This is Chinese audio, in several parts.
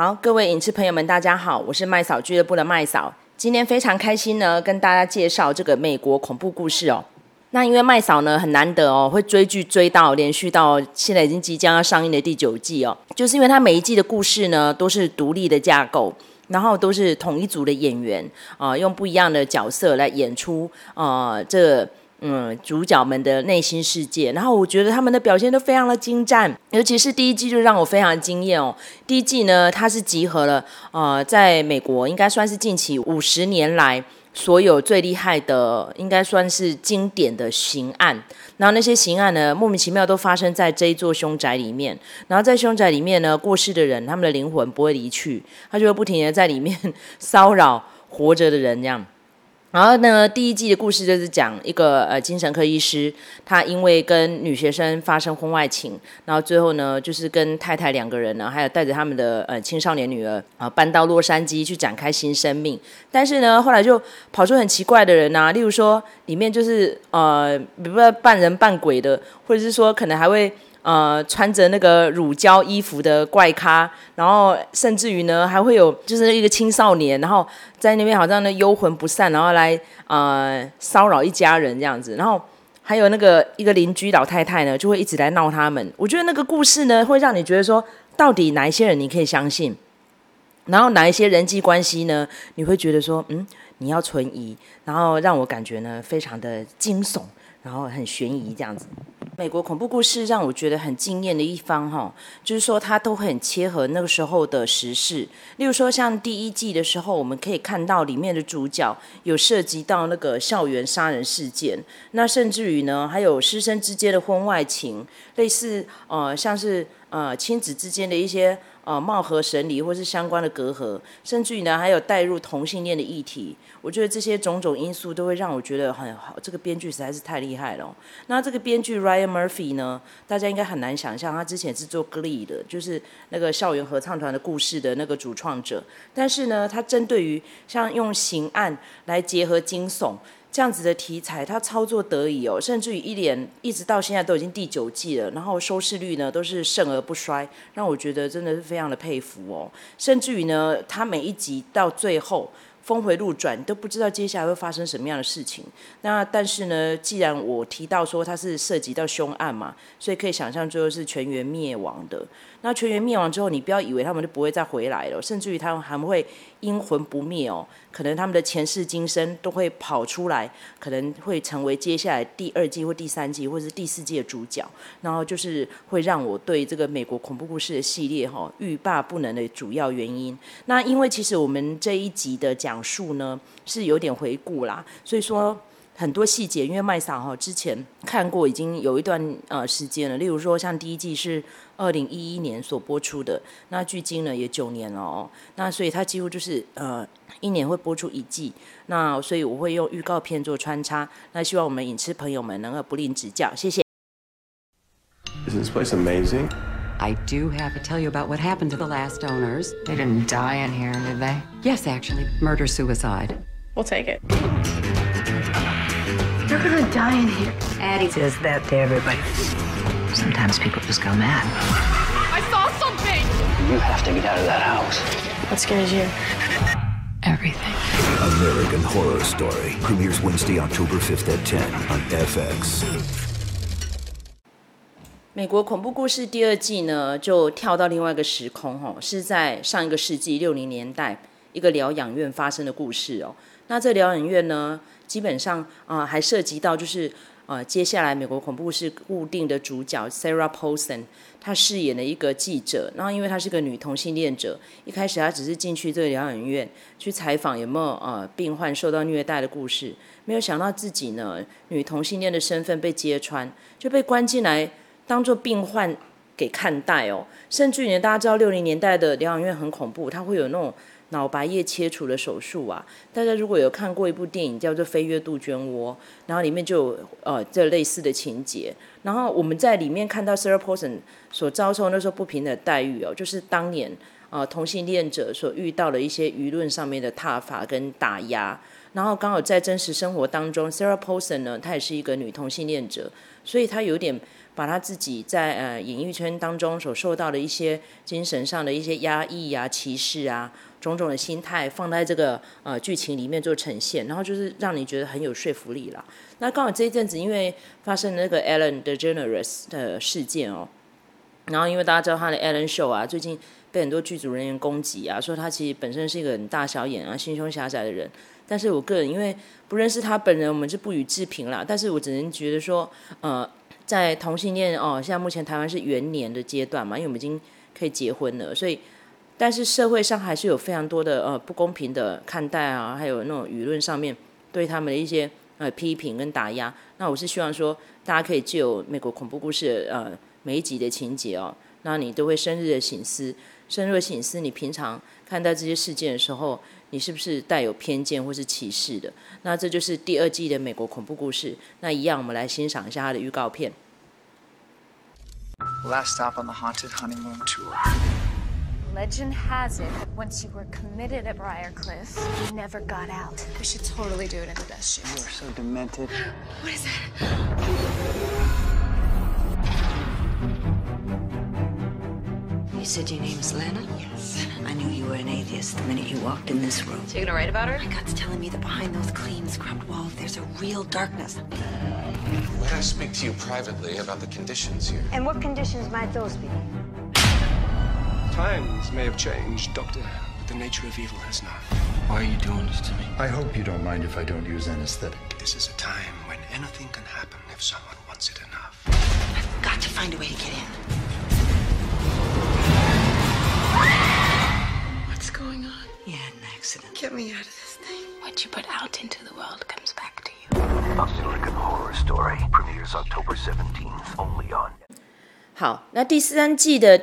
好，各位影视朋友们大家好，我是麦嫂俱乐部的麦嫂，今天非常开心呢跟大家介绍这个美国恐怖故事哦。那因为麦嫂呢很难得哦，会追剧追到连续到现在已经即将要上映的第9季哦，就是因为它每一季的故事呢都是独立的架构，然后都是同一组的演员用不一样的角色来演出主角们的内心世界，然后我觉得他们的表现都非常的精湛，尤其是第一季就让我非常惊艳哦。第一季呢，它是集合了在美国应该算是近期50年来所有最厉害的，应该算是经典的刑案，然后那些刑案呢莫名其妙都发生在这一座凶宅里面，然后在凶宅里面呢过世的人他们的灵魂不会离去，他就会不停的在里面骚扰活着的人这样。然后呢，第一季的故事就是讲一个精神科医师，他因为跟女学生发生婚外情，然后最后呢就是跟太太2个人呢，还有带着他们的青少年女儿搬到洛杉矶去展开新生命。但是呢后来就跑出很奇怪的人啊，例如说里面就是比如说半人半鬼的，或者是说可能还会穿着那个乳胶衣服的怪咖，然后甚至于呢还会有就是一个青少年，然后在那边好像呢幽魂不散，然后来骚扰一家人这样子，然后还有那个一个邻居老太太呢就会一直来闹他们。我觉得那个故事呢会让你觉得说到底哪一些人你可以相信，然后哪一些人际关系呢你会觉得说你要存疑，然后让我感觉呢非常的惊悚，然后很悬疑这样子。美国恐怖故事让我觉得很惊艳的一方就是说它都很切合那个时候的时事，例如说像第一季的时候我们可以看到里面的主角有涉及到那个校园杀人事件，那甚至于呢还有师生之间的婚外情，类似像是亲子之间的一些貌合神离或是相关的隔阂，甚至于呢还有带入同性恋的议题。我觉得这些种种因素都会让我觉得很好，这个编剧实在是太厉害了那这个编剧 Ryan Murphy 呢，大家应该很难想象，他之前是做 Glee 的，就是那个校园合唱团的故事的那个主创者，但是呢他针对于像用刑案来结合惊悚这样子的题材，他操作得宜甚至于一直到现在都已经第9季了，然后收视率呢都是盛而不衰，让我觉得真的是非常的佩服甚至于呢他每一集到最后峰回路转，都不知道接下来会发生什么样的事情。那但是呢既然我提到说它是涉及到凶案嘛，所以可以想象最后是全员灭亡的。那全员灭亡之后，你不要以为他们就不会再回来了，甚至于他们还会阴魂不灭可能他们的前世今生都会跑出来，可能会成为接下来第2季或第3季或是第4季的主角，然后就是会让我对这个美国恐怖故事的系列欲罢不能的主要原因。那因为其实我们这一集的讲述呢是有点回顾啦，所以说很多细节，因为麦嫂之前看过已经有一段时间了，例如说像第一季是2011年所播出的，那距今呢也9年了那所以它几乎就是1年会播出1季，那所以我会用预告片做穿插，那希望我们影痴朋友们能够不吝指教，谢谢。 Is this place amazing? I do have to tell you about what happened to the last owners. They didn't die in here, did they? Yes, actually. Murder-suicide. We'll take it. They're gonna die in here. Addie says that to everybody. Sometimes people just go mad. I saw something! You have to get out of that house. What scares you? Everything. American Horror Story premieres Wednesday, October 5th at 10 on FX.美国恐怖故事第2季呢，就跳到另外一个时空是在上一个世纪60年代一个疗养院发生的故事那这疗养院呢，基本上还涉及到就是接下来美国恐怖故事固定的主角 Sarah Paulson， 她饰演了一个记者，然后因为她是个女同性恋者，一开始她只是进去这个疗养院去采访有没有病患受到虐待的故事，没有想到自己呢女同性恋的身份被揭穿，就被关进来。当作病患给看待甚至于大家知道60年代的疗养院很恐怖，它会有那种脑白叶切除的手术啊。大家如果有看过一部电影叫做《飞越杜鹃窝》，然后里面就有这类似的情节。然后我们在里面看到 Sarah Paulson 所遭受那时候不平的待遇就是当年同性恋者所遇到的一些舆论上面的挞伐跟打压。然后刚好在真实生活当中 Sarah Paulson 呢，她也是一个女同性恋者，所以她有点把他自己在演艺圈当中所受到的一些精神上的一些压抑啊、歧视啊种种的心态放在这个剧情里面做呈现，然后就是让你觉得很有说服力啦。那刚好这一阵子因为发生了那个 Ellen DeGeneres 的事件哦，然后因为大家知道他的 Ellen Show 啊，最近被很多剧组人员攻击啊，说他其实本身是一个很大小眼啊、心胸狭窄的人。但是我个人因为不认识他本人，我们是不予置评啦。但是我只能觉得说，在同性恋哦，现在目前台湾是元年的阶段嘛，因为我们已经可以结婚了，所以但是社会上还是有非常多的不公平的看待啊，还有那种舆论上面对他们的一些批评跟打压。那我是希望说，大家可以藉由美国恐怖故事每一集的情节哦，那你都会深入的省思你平常看待这些事件的时候，你是不是带有偏见或是歧视的。那这就是第二季的美国恐怖故事。那一样我们来欣赏一下它的预告片。 Last stop on the haunted honeymoon tour. Legend has it that once you were committed at Briarcliff, you never got out. We should totally do it in the best shape. You are so demented. What is that?You said your name is Lana? Yes. I knew you were an atheist the minute you walked in this room. So you're gonna write about her? My gut's telling me that behind those clean, scrubbed walls, there's a real darkness. Let us speak to you privately about the conditions here. And what conditions might those be? Times may have changed, Doctor, but the nature of evil has not. Why are you doing this to me? I hope you don't mind if I don't use anesthetic. This is a time when anything can happen if someone wants it enough. I've got to find a way to get in.What's going on? You had an accident. Get me out of this thing. What you put out into the world comes back to you. American Horror Story premieres October 17th only on. 好，那第三季的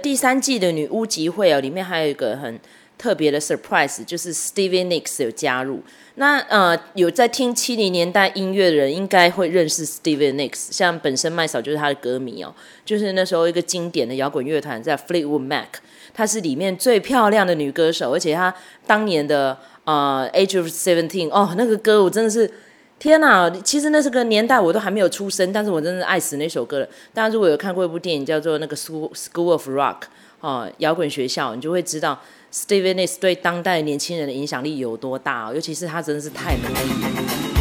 女巫集会哦，里面还有一个很特别的 surprise， 就是 Stevie Nicks 有加入。那有在听70年代音乐的人应该会认识 Stevie Nicks， 像本身麦嫂就是他的歌迷哦，就是那时候一个经典的摇滚乐团在 Fleetwood Mac， 她是里面最漂亮的女歌手，而且她当年的Age of 17哦，那个歌我真的是天哪！其实那是个年代我都还没有出生，但是我真的爱死那首歌了。大家如果有看过一部电影叫做那个 School of Rock 哦，摇滚学校，你就会知道Stevie Nicks 对当代年轻人的影响力有多大、哦、尤其是他真的是太美了。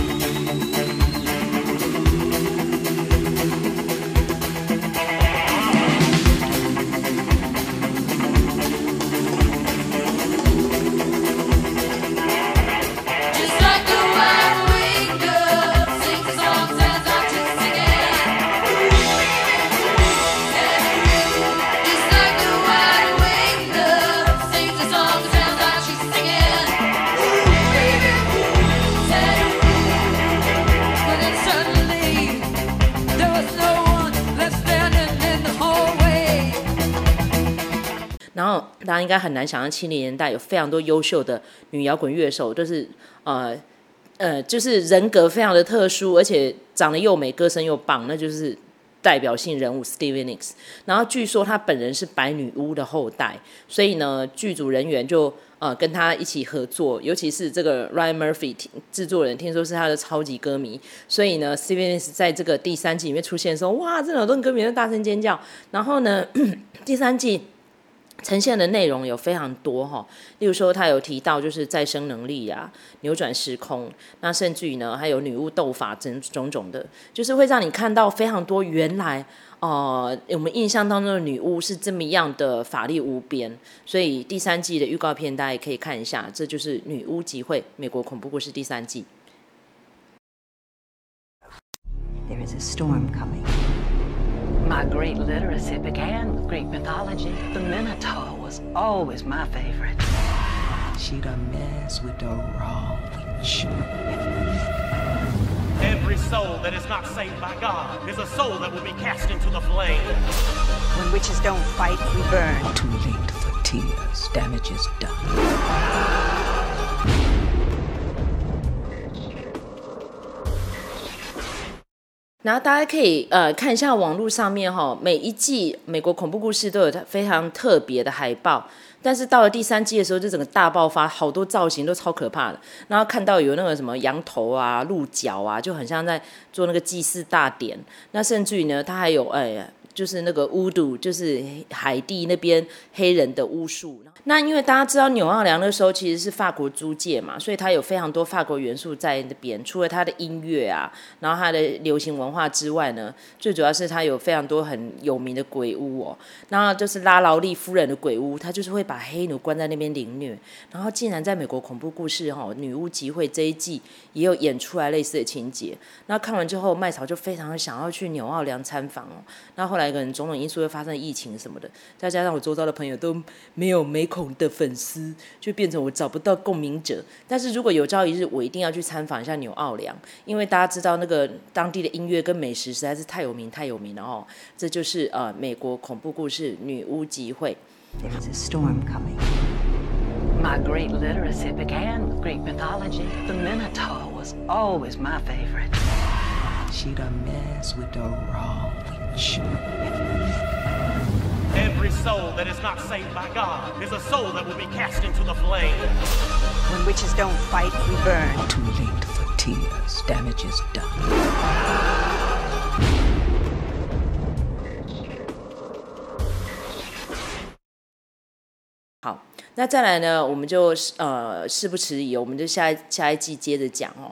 大家应该很难想象70年代有非常多优秀的女摇滚乐手，就是就是人格非常的特殊，而且长得又美，歌声又棒，那就是代表性人物 Stevie Nicks。然后据说她本人是白女巫的后代，所以呢，剧组人员就跟她一起合作，尤其是这个 Ryan Murphy 制作人，听说是他的超级歌迷，所以呢 ，Stevie Nicks 在这个第三季里面出现的时候，哇，真的很多歌迷都大声尖叫。然后呢，第三季呈现的内容有非常多哈，例如说他有提到就是再生能力啊、扭转时空，那甚至于呢还有女巫斗法种种的，就是会让你看到非常多原来我们印象当中的女巫是这么样的法力无边。所以第三季的预告片大家也可以看一下，这就是女巫集会美国恐怖故事第三季。 There is a storm coming.My great literacy began with Greek mythology. The Minotaur was always my favorite. She done mess with the wrong witch. Every soul that is not saved by God is a soul that will be cast into the flame. When witches don't fight, we burn. Too late for tears. Damage is done.然后大家可以看一下网络上面哈，每一季美国恐怖故事都有非常特别的海报，但是到了第三季的时候，就整个大爆发，好多造型都超可怕的。然后看到有那个什么羊头啊、鹿角啊，就很像在做那个祭祀大典。那甚至于呢，它还有就是那个巫毒，就是海地那边黑人的巫术。那因为大家知道纽奥良那时候其实是法国租界嘛，所以它有非常多法国元素在那边，除了它的音乐啊，然后它的流行文化之外呢，最主要是它有非常多很有名的鬼屋哦。然后就是拉劳利夫人的鬼屋，它就是会把黑奴关在那边凌虐，然后竟然在美国恐怖故事哦，女巫集会这一季也有演出来类似的情节。那看完之后麦草就非常想要去纽奥良参访哦，那后来可能种种因素会发生疫情什么的，再加上我周遭的朋友都没有美恐的粉丝，就变成我找不到共鸣者。但是如果有朝一日我一定要去参访一下纽奥良，因为大家知道那个当地的音乐跟美食实在是太有名太有名了哦。这就是美国恐怖故事女巫集会。There's a storm coming. My great literacy began with Greek mythology. The Minotaur was always my favorite. She done mess with the raw witch. Every soul that is not saved by God is a soul that will be cast into the flame. When witches don't fight, we burn. Too late for tears. Damage is done.好，那再来呢，我们就事不迟疑，我们就下一季接着讲哦。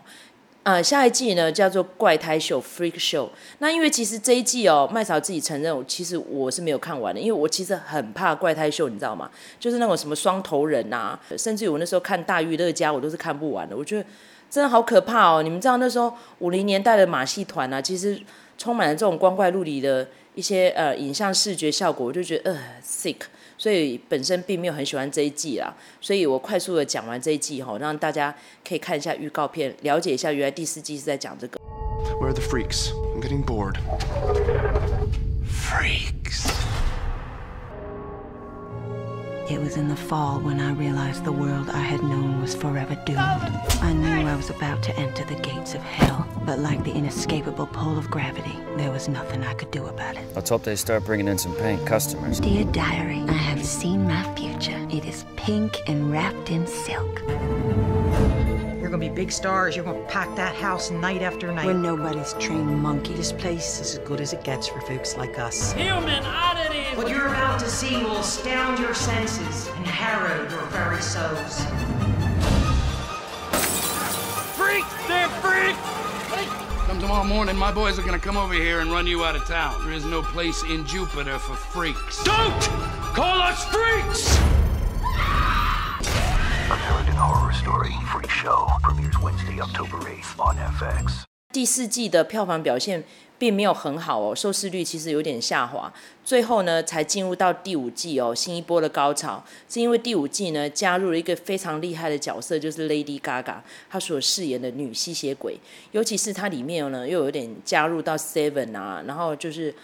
下一季呢叫做怪胎秀 Freak Show。那因为其实这一季哦，麦嫂自己承认，其实我是没有看完的，因为我其实很怕怪胎秀，你知道吗？就是那种什么双头人啊，甚至我那时候看大娱乐家，我都是看不完的，我觉得真的好可怕哦。你们知道那时候50年代的马戏团啊，其实充满了这种光怪陆离的一些影像视觉效果，我就觉得sick。所以本身并没有很喜欢这一季啦，所以我快速的讲完这一季吼，让大家可以看一下预告片，了解一下原来第四季是在讲这个。Where are the freaks? I'm getting bored. Freaks. It was in the fall when I realized the world I had known was forever doomed. I knew I was about to enter the gates of hell, but like the inescapable pull of gravity, there was nothing I could do about it. Let's hope they start bringing in some paying customers. Dear diary, I have seen my future. It is pink and wrapped in silk. You're gonna be big stars. You're gonna pack that house night after night. We're nobody's trained monkey. This place is as good as it gets for folks like us. Human oddity. What you're about to see will astound your senses and harrow your very souls. Freaks! They're freaks! Hey. Come tomorrow morning, my boys are gonna come over here and run you out of town. There is no place in Jupiter for freaks. Don't call us freaks! American Horror Story Freak Show premieres Wednesday, October 8th on FX. 第四季的票房表现并没有很好哦，收视率其实有点下滑，最后呢才进入到第五季哦，新一波的高潮，是因为第五季呢加入了一个非常厉害的角色，就是 Lady Gaga 她所饰演的女吸血鬼，尤其是她里面呢又有点加入到 Seven 啊，然后就是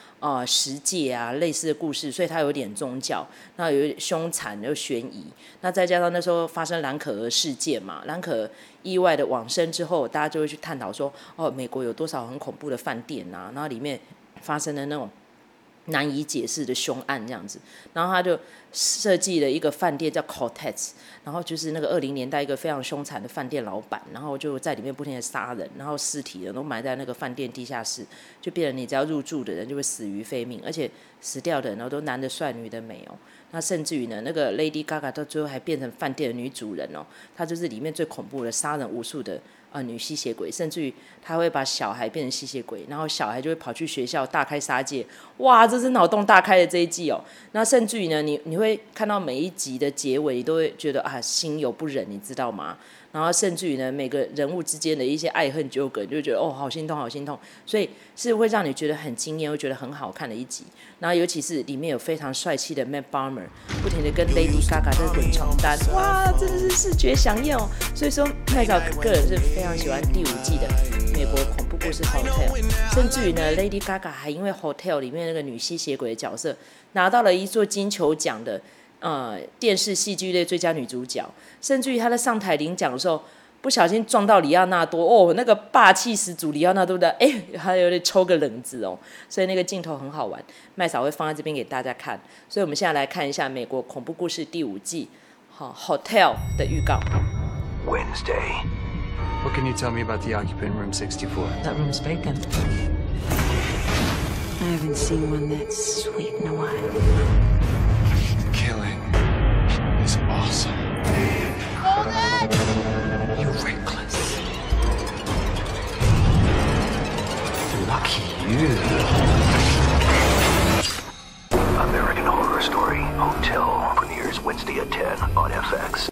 十戒啊类似的故事，所以她有点宗教，那有点凶残又悬疑，那再加上那时候发生兰可儿事件嘛，兰可儿意外的往生之后，大家就会去探讨说哦，美国有多少很恐怖的饭店啊，然后里面发生了那种难以解释的凶案这样子，然后他就设计了一个饭店叫 Cortez， 然后就是那个20年代一个非常凶残的饭店老板，然后就在里面不停的杀人，然后尸体人都埋在那个饭店地下室，就变成你只要入住的人就会死于非命，而且死掉的人都男的帅女的美哦。那甚至于呢，那个 Lady Gaga 到最后还变成饭店的女主人哦，她就是里面最恐怖的杀人无数的女吸血鬼，甚至于她会把小孩变成吸血鬼，然后小孩就会跑去学校大开杀戒。哇，这是脑洞大开的这一季哦。那甚至于呢，你会看到每一集的结尾，你都会觉得啊，心有不忍，你知道吗？然后甚至于呢，每个人物之间的一些爱恨纠葛，你就觉得哦，好心痛，好心痛。所以是会让你觉得很惊艳，会觉得很好看的一集。然后尤其是里面有非常帅气的 Matt Bomer， 不停的跟 Lady Gaga 在滚床单，哇，真的是视觉享宴哦。所以说，麦嫂个人是非常喜欢第五季的美国恐怖故事 Hotel， 甚至于呢 ，Lady Gaga 还因为 Hotel 里面那个女吸血鬼的角色，拿到了一座金球奖的。电视戏剧类最佳女主角，甚至于她在上台领奖的时候，不小心撞到里奥纳多哦，那个霸气十足里奥纳多的，哎，她有点抽个冷子哦，所以那个镜头很好玩，麦嫂会放在这边给大家看。所以我们现在来看一下美国恐怖故事第五季Hotel 的预告。Wednesday. What can you tell me about the occupant room 64? That room's vacant. I haven't seen one that sweet in a while. Killing is awesome. Hold it! You're reckless. Lucky you. American Horror Story Hotel premieres Wednesday at 10 on FX.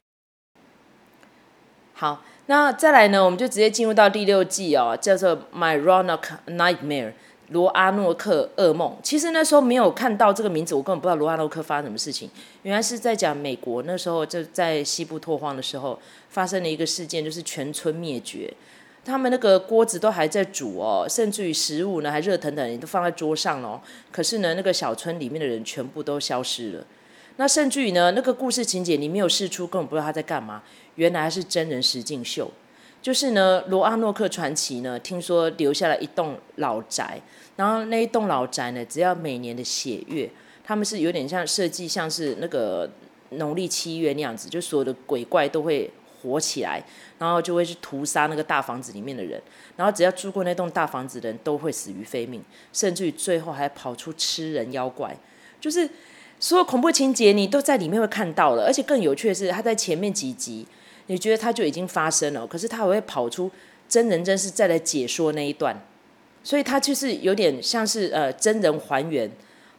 好，那再来呢，我们就直接进入到第六季哦，叫做《My Roanoke Nightmare》罗阿诺克噩梦。其实那时候没有看到这个名字，我根本不知道罗阿诺克发生什么事情。原来是在讲美国那时候就在西部拓荒的时候发生了一个事件，就是全村灭绝。他们那个锅子都还在煮哦，甚至于食物呢还热腾腾，都放在桌上哦。可是呢，那个小村里面的人全部都消失了。那甚至于呢，那个故事情节你没有释出，根本不知道他在干嘛。原来是真人实境秀，就是呢，罗阿诺克传奇呢，听说留下了一栋老宅，然后那一栋老宅呢，只要每年的血月，他们是有点像设计，像是那个农历七月那样子，就所有的鬼怪都会活起来，然后就会去屠杀那个大房子里面的人，然后只要住过那栋大房子的人都会死于非命，甚至于最后还跑出吃人妖怪，就是所有恐怖情节你都在里面会看到了，而且更有趣的是，他在前面几集。你觉得它就已经发生了，可是它还会跑出真人真事再来解说那一段，所以它就是有点像是真人还原，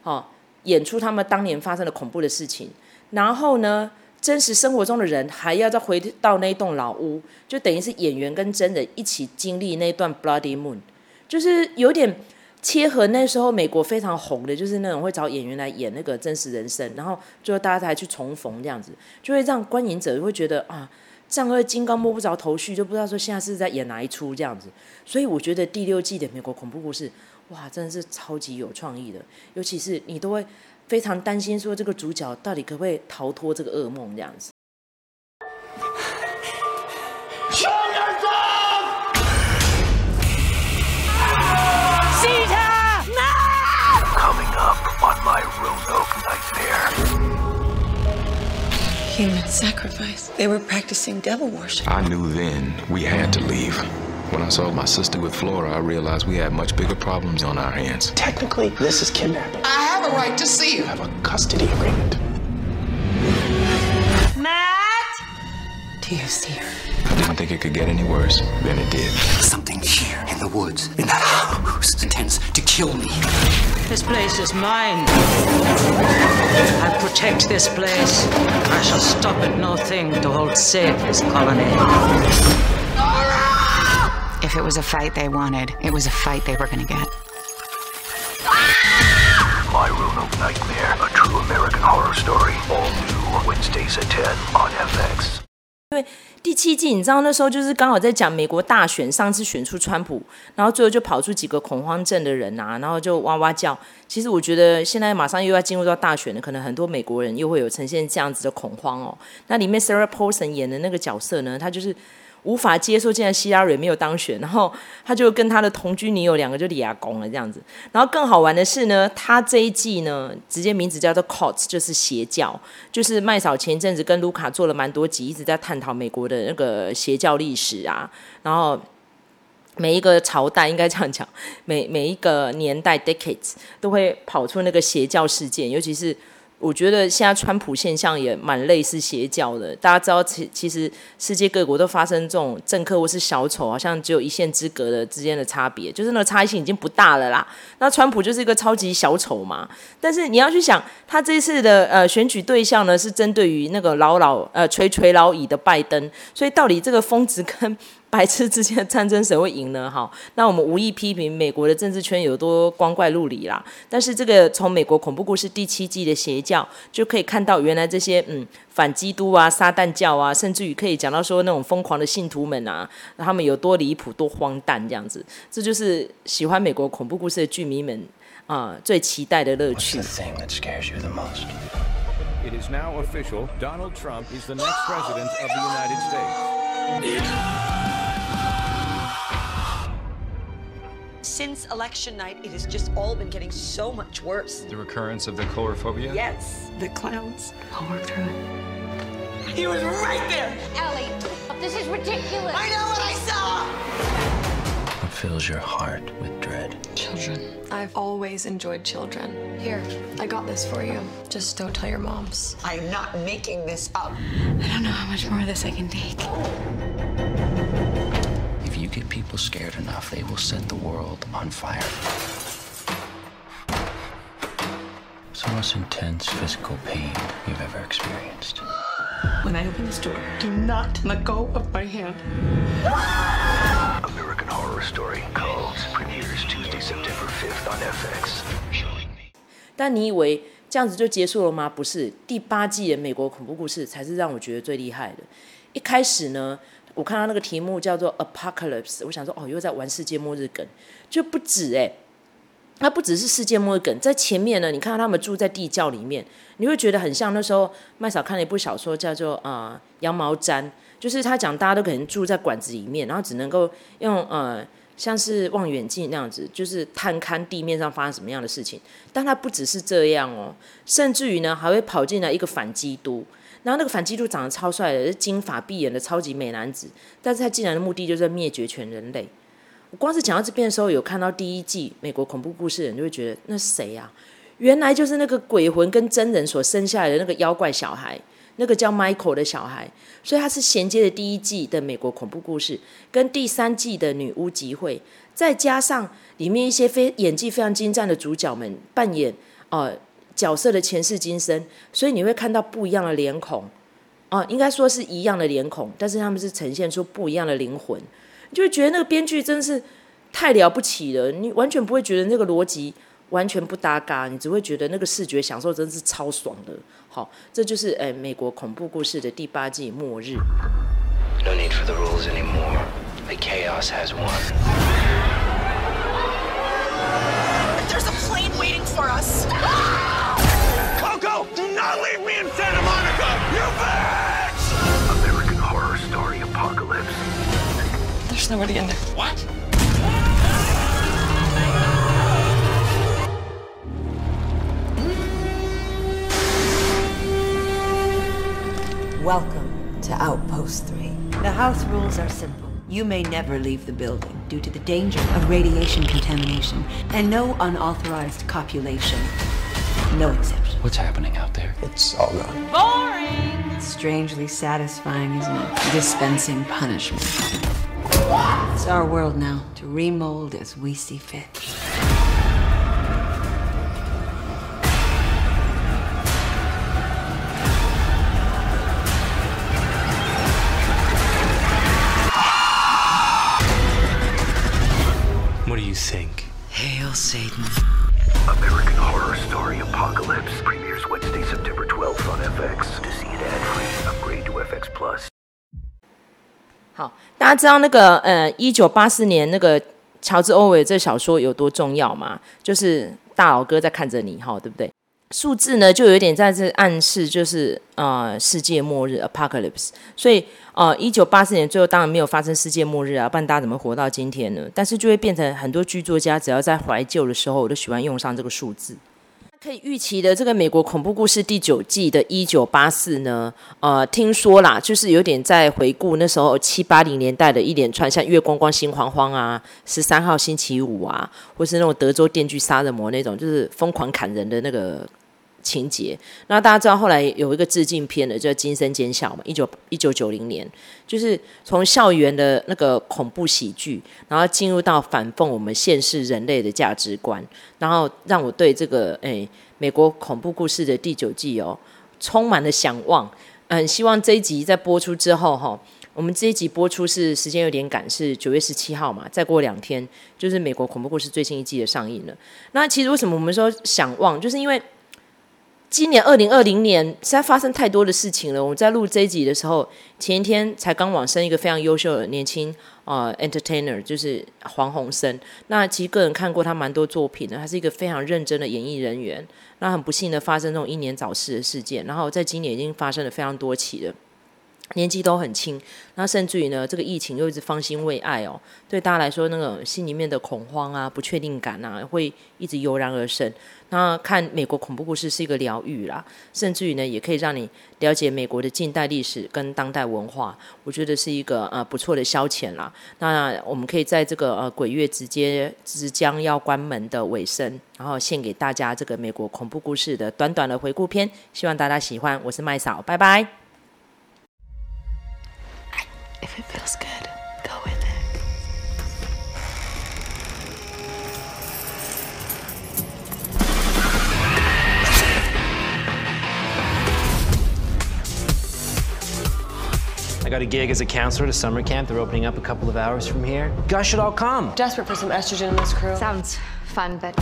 哦，演出他们当年发生的恐怖的事情，然后呢，真实生活中的人还要再回到那一栋老屋，就等于是演员跟真人一起经历那一段 Bloody Moon， 就是有点切合那时候美国非常红的，就是那种会找演员来演那个真实人生，然后最后大家才去重逢这样子，就会让观影者会觉得啊。丈二金刚摸不着头绪，就不知道说现在是在演哪一出这样子，所以我觉得第六季的美国恐怖故事，哇，真的是超级有创意的，尤其是你都会非常担心说这个主角到底可不可以逃脱这个噩梦这样子。Coming up on my Roanoke nightmare.Human sacrifice. They were practicing devil worship. I knew then we had to leave. When I saw my sister with Flora, I realized we had much bigger problems on our hands. Technically, this is kidnapping. I have a right to see you. I have a custody agreement. Matt! Do you see her? I didn't think it could get any worse than it did. Something here in the woods, in that house, intends to kill me. This place is mine. I protect this place. I shall stop at no thing to hold safe this colony. If it was a fight they wanted, it was a fight they were going to get. My Roanoke Nightmare, a true American horror story. All new Wednesdays at 10 on FX.因为第七季你知道那时候就是刚好在讲美国大选，上次选出川普，然后最后就跑出几个恐慌症的人啊，然后就哇哇叫。其实我觉得现在马上又要进入到大选了，可能很多美国人又会有呈现这样子的恐慌哦。那里面 Sarah Paulson 演的那个角色呢，她就是无法接受竟然希拉蕊没有当选，然后她就跟她的同居女友两个就离婚了这样子。然后更好玩的是呢，她这一季呢直接名字叫做 Cult， 就是邪教，就是麦嫂前一阵子跟卢卡做了蛮多集，一直在探讨美国的那个邪教历史啊，然后每一个朝代应该这样讲，每一个年代 decades 都会跑出那个邪教事件，尤其是我觉得现在川普现象也蛮类似邪教的，大家知道其实世界各国都发生这种政客或是小丑好像只有一线之隔的之间的差别，就是那个差异性已经不大了啦，那川普就是一个超级小丑嘛，但是你要去想他这次的选举对象呢是针对于那个垂老矣的拜登，所以到底这个疯子跟白痴之间的战争谁会赢呢？好，那我们无意批评美国的政治圈有多光怪陆离啦，但是这个从美国恐怖故事第七季的邪教就可以看到，原来这些反基督啊、撒旦教啊，甚至于可以讲到说那种疯狂的信徒们啊，他们有多离谱、多荒诞这样子，这就是喜欢美国恐怖故事的剧迷们啊最期待的乐趣。It is now official. Donald Trump is the next president of the United States. Since election night, it has just all been getting so much worse. The recurrence of the chlorophobia? Yes. The clowns. I'll work through it. He was right there! Ellie, this is ridiculous. I know what I saw! fills your heart with dread. Children. I've always enjoyed children. Here, I got this for you. Just don't tell your moms. I'm not making this up. I don't know how much more of this I can take. If you get people scared enough, they will set the world on fire. It's the most intense physical pain you've ever experienced. When I open this door, do not let go of my hand. American Horror Story Cults premieres Tuesday, September 5th on FX. 但你以为这样子就结束了吗？不是，第八季的美国恐怖故事才是让我觉得最厉害的。一开始呢，我看到那个题目叫做 Apocalypse， 我想说哦，又在玩世界末日梗，就不止欸。它不只是世界末日梗，在前面呢，你看到他们住在地窖里面，你会觉得很像那时候麦嫂看了一部小说叫做羊毛毡，就是他讲大家都可能住在管子里面，然后只能够用像是望远镜那样子，就是探勘地面上发生什么样的事情。但它不只是这样哦，甚至于呢还会跑进来一个反基督，然后那个反基督长得超帅的，是金发碧眼的超级美男子，但是他进来的目的就是灭绝全人类。我光是讲到这边的时候，有看到第一季美国恐怖故事的人就会觉得那谁啊，原来就是那个鬼魂跟真人所生下来的那个妖怪小孩，那个叫 Michael 的小孩，所以他是衔接的第一季的美国恐怖故事跟第三季的女巫集会，再加上里面一些演技非常精湛的主角们扮演角色的前世今生，所以你会看到不一样的脸孔应该说是一样的脸孔，但是他们是呈现出不一样的灵魂，你就会觉得那个编剧真的是太了不起了，你完全不会觉得那个逻辑完全不搭嘎，你只会觉得那个视觉享受真是超爽的。好，这就是美国恐怖故事的第八季末日。 No need for the rules anymore. The chaos has won. There's a plane waiting for us. Coco, do not leave me in Santa Monica, you bitch! American Horror Story Apocalypse. There's nobody in there. What?Welcome to Outpost 3. The house rules are simple. You may never leave the building due to the danger of radiation contamination and no unauthorized copulation. No exception. What's happening out there? It's all gone. Boring! Strangely satisfying, isn't it? Dispensing punishment. It's our world now to remold as we see fit. Think. Hail Satan. American Horror Story Apocalypse premieres Wednesday, September 12th on FX. To see it ad-free, upgrade to FX Plus. 好，大家知道那个1984年那个乔治·欧威尔这小说有多重要吗？就是大老哥在看着你，对不对？数字呢就有点在这暗示，就是世界末日 Apocalypse， 所以1984年最后当然没有发生世界末日啊，不然大家怎么活到今天呢？但是就会变成很多剧作家只要在怀旧的时候，我都喜欢用上这个数字。可以预期的这个美国恐怖故事第九季的1984呢，听说啦，就是有点在回顾那时候780年代的一连串像月光光心慌慌啊、13号星期五啊，或是那种德州电锯杀人魔那种就是疯狂砍人的那个情节。那大家知道后来有一个致敬片的叫《惊声尖笑》嘛，1990年，就是从校园的那个恐怖喜剧，然后进入到反讽我们现世人类的价值观，然后让我对这个美国恐怖故事的第九季充满了想望。希望这一集在播出之后我们这一集播出是时间有点赶，是9月17号嘛，再过2天就是美国恐怖故事最新一季的上映了。那其实为什么我们说想望，就是因为今年2020年实在发生太多的事情了。我们在录这一集的时候，前一天才刚往生一个非常优秀的年轻entertainer， 就是黄鸿升。那其实个人看过他蛮多作品的，他是一个非常认真的演艺人员。那很不幸的发生这种英年早逝的事件，然后在今年已经发生了非常多起了。年纪都很轻，那甚至于呢这个疫情又一直方兴未艾哦，对大家来说那个心里面的恐慌啊不确定感啊会一直油然而生。那看美国恐怖故事是一个疗愈啦，甚至于呢也可以让你了解美国的近代历史跟当代文化，我觉得是一个不错的消遣啦。那我们可以在这个鬼月即将要关门的尾声，然后献给大家这个美国恐怖故事的短短的回顾篇，希望大家喜欢。我是麦嫂，拜拜。If it feels good, go with it.I got a gig as a counselor at a summer camp. They're opening up a couple of hours from here. You guys should all come. Desperate for some estrogen in this crew. Sounds fun, but...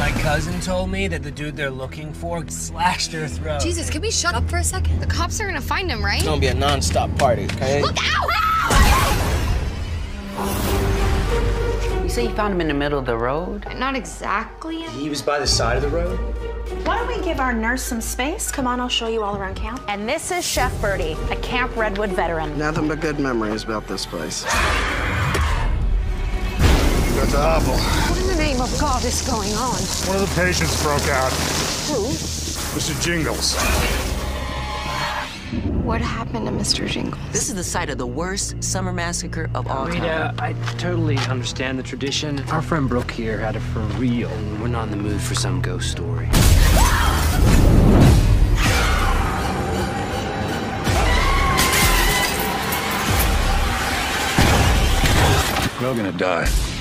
My cousin told me that the dude they're looking for slashed her throat. Jesus, can we shut up for a second? The cops are gonna find him, right? It's gonna be a non-stop party, okay? Look out! You say you found him in the middle of the road? Not exactly. He was by the side of the road? Why don't we give our nurse some space? Come on, I'll show you all around camp. And this is Chef Birdie, a Camp Redwood veteran. Nothing but good memories about this place. That's awful. What in the name of God is going on? One of the patients broke out. Who? Mr. Jingles. What happened to Mr. Jingles? This is the site of the worst summer massacre of all time. Rita, I totally understand the tradition. Our friend Brooke here had it for real, and we're not in the mood for some ghost story. We're all gonna die.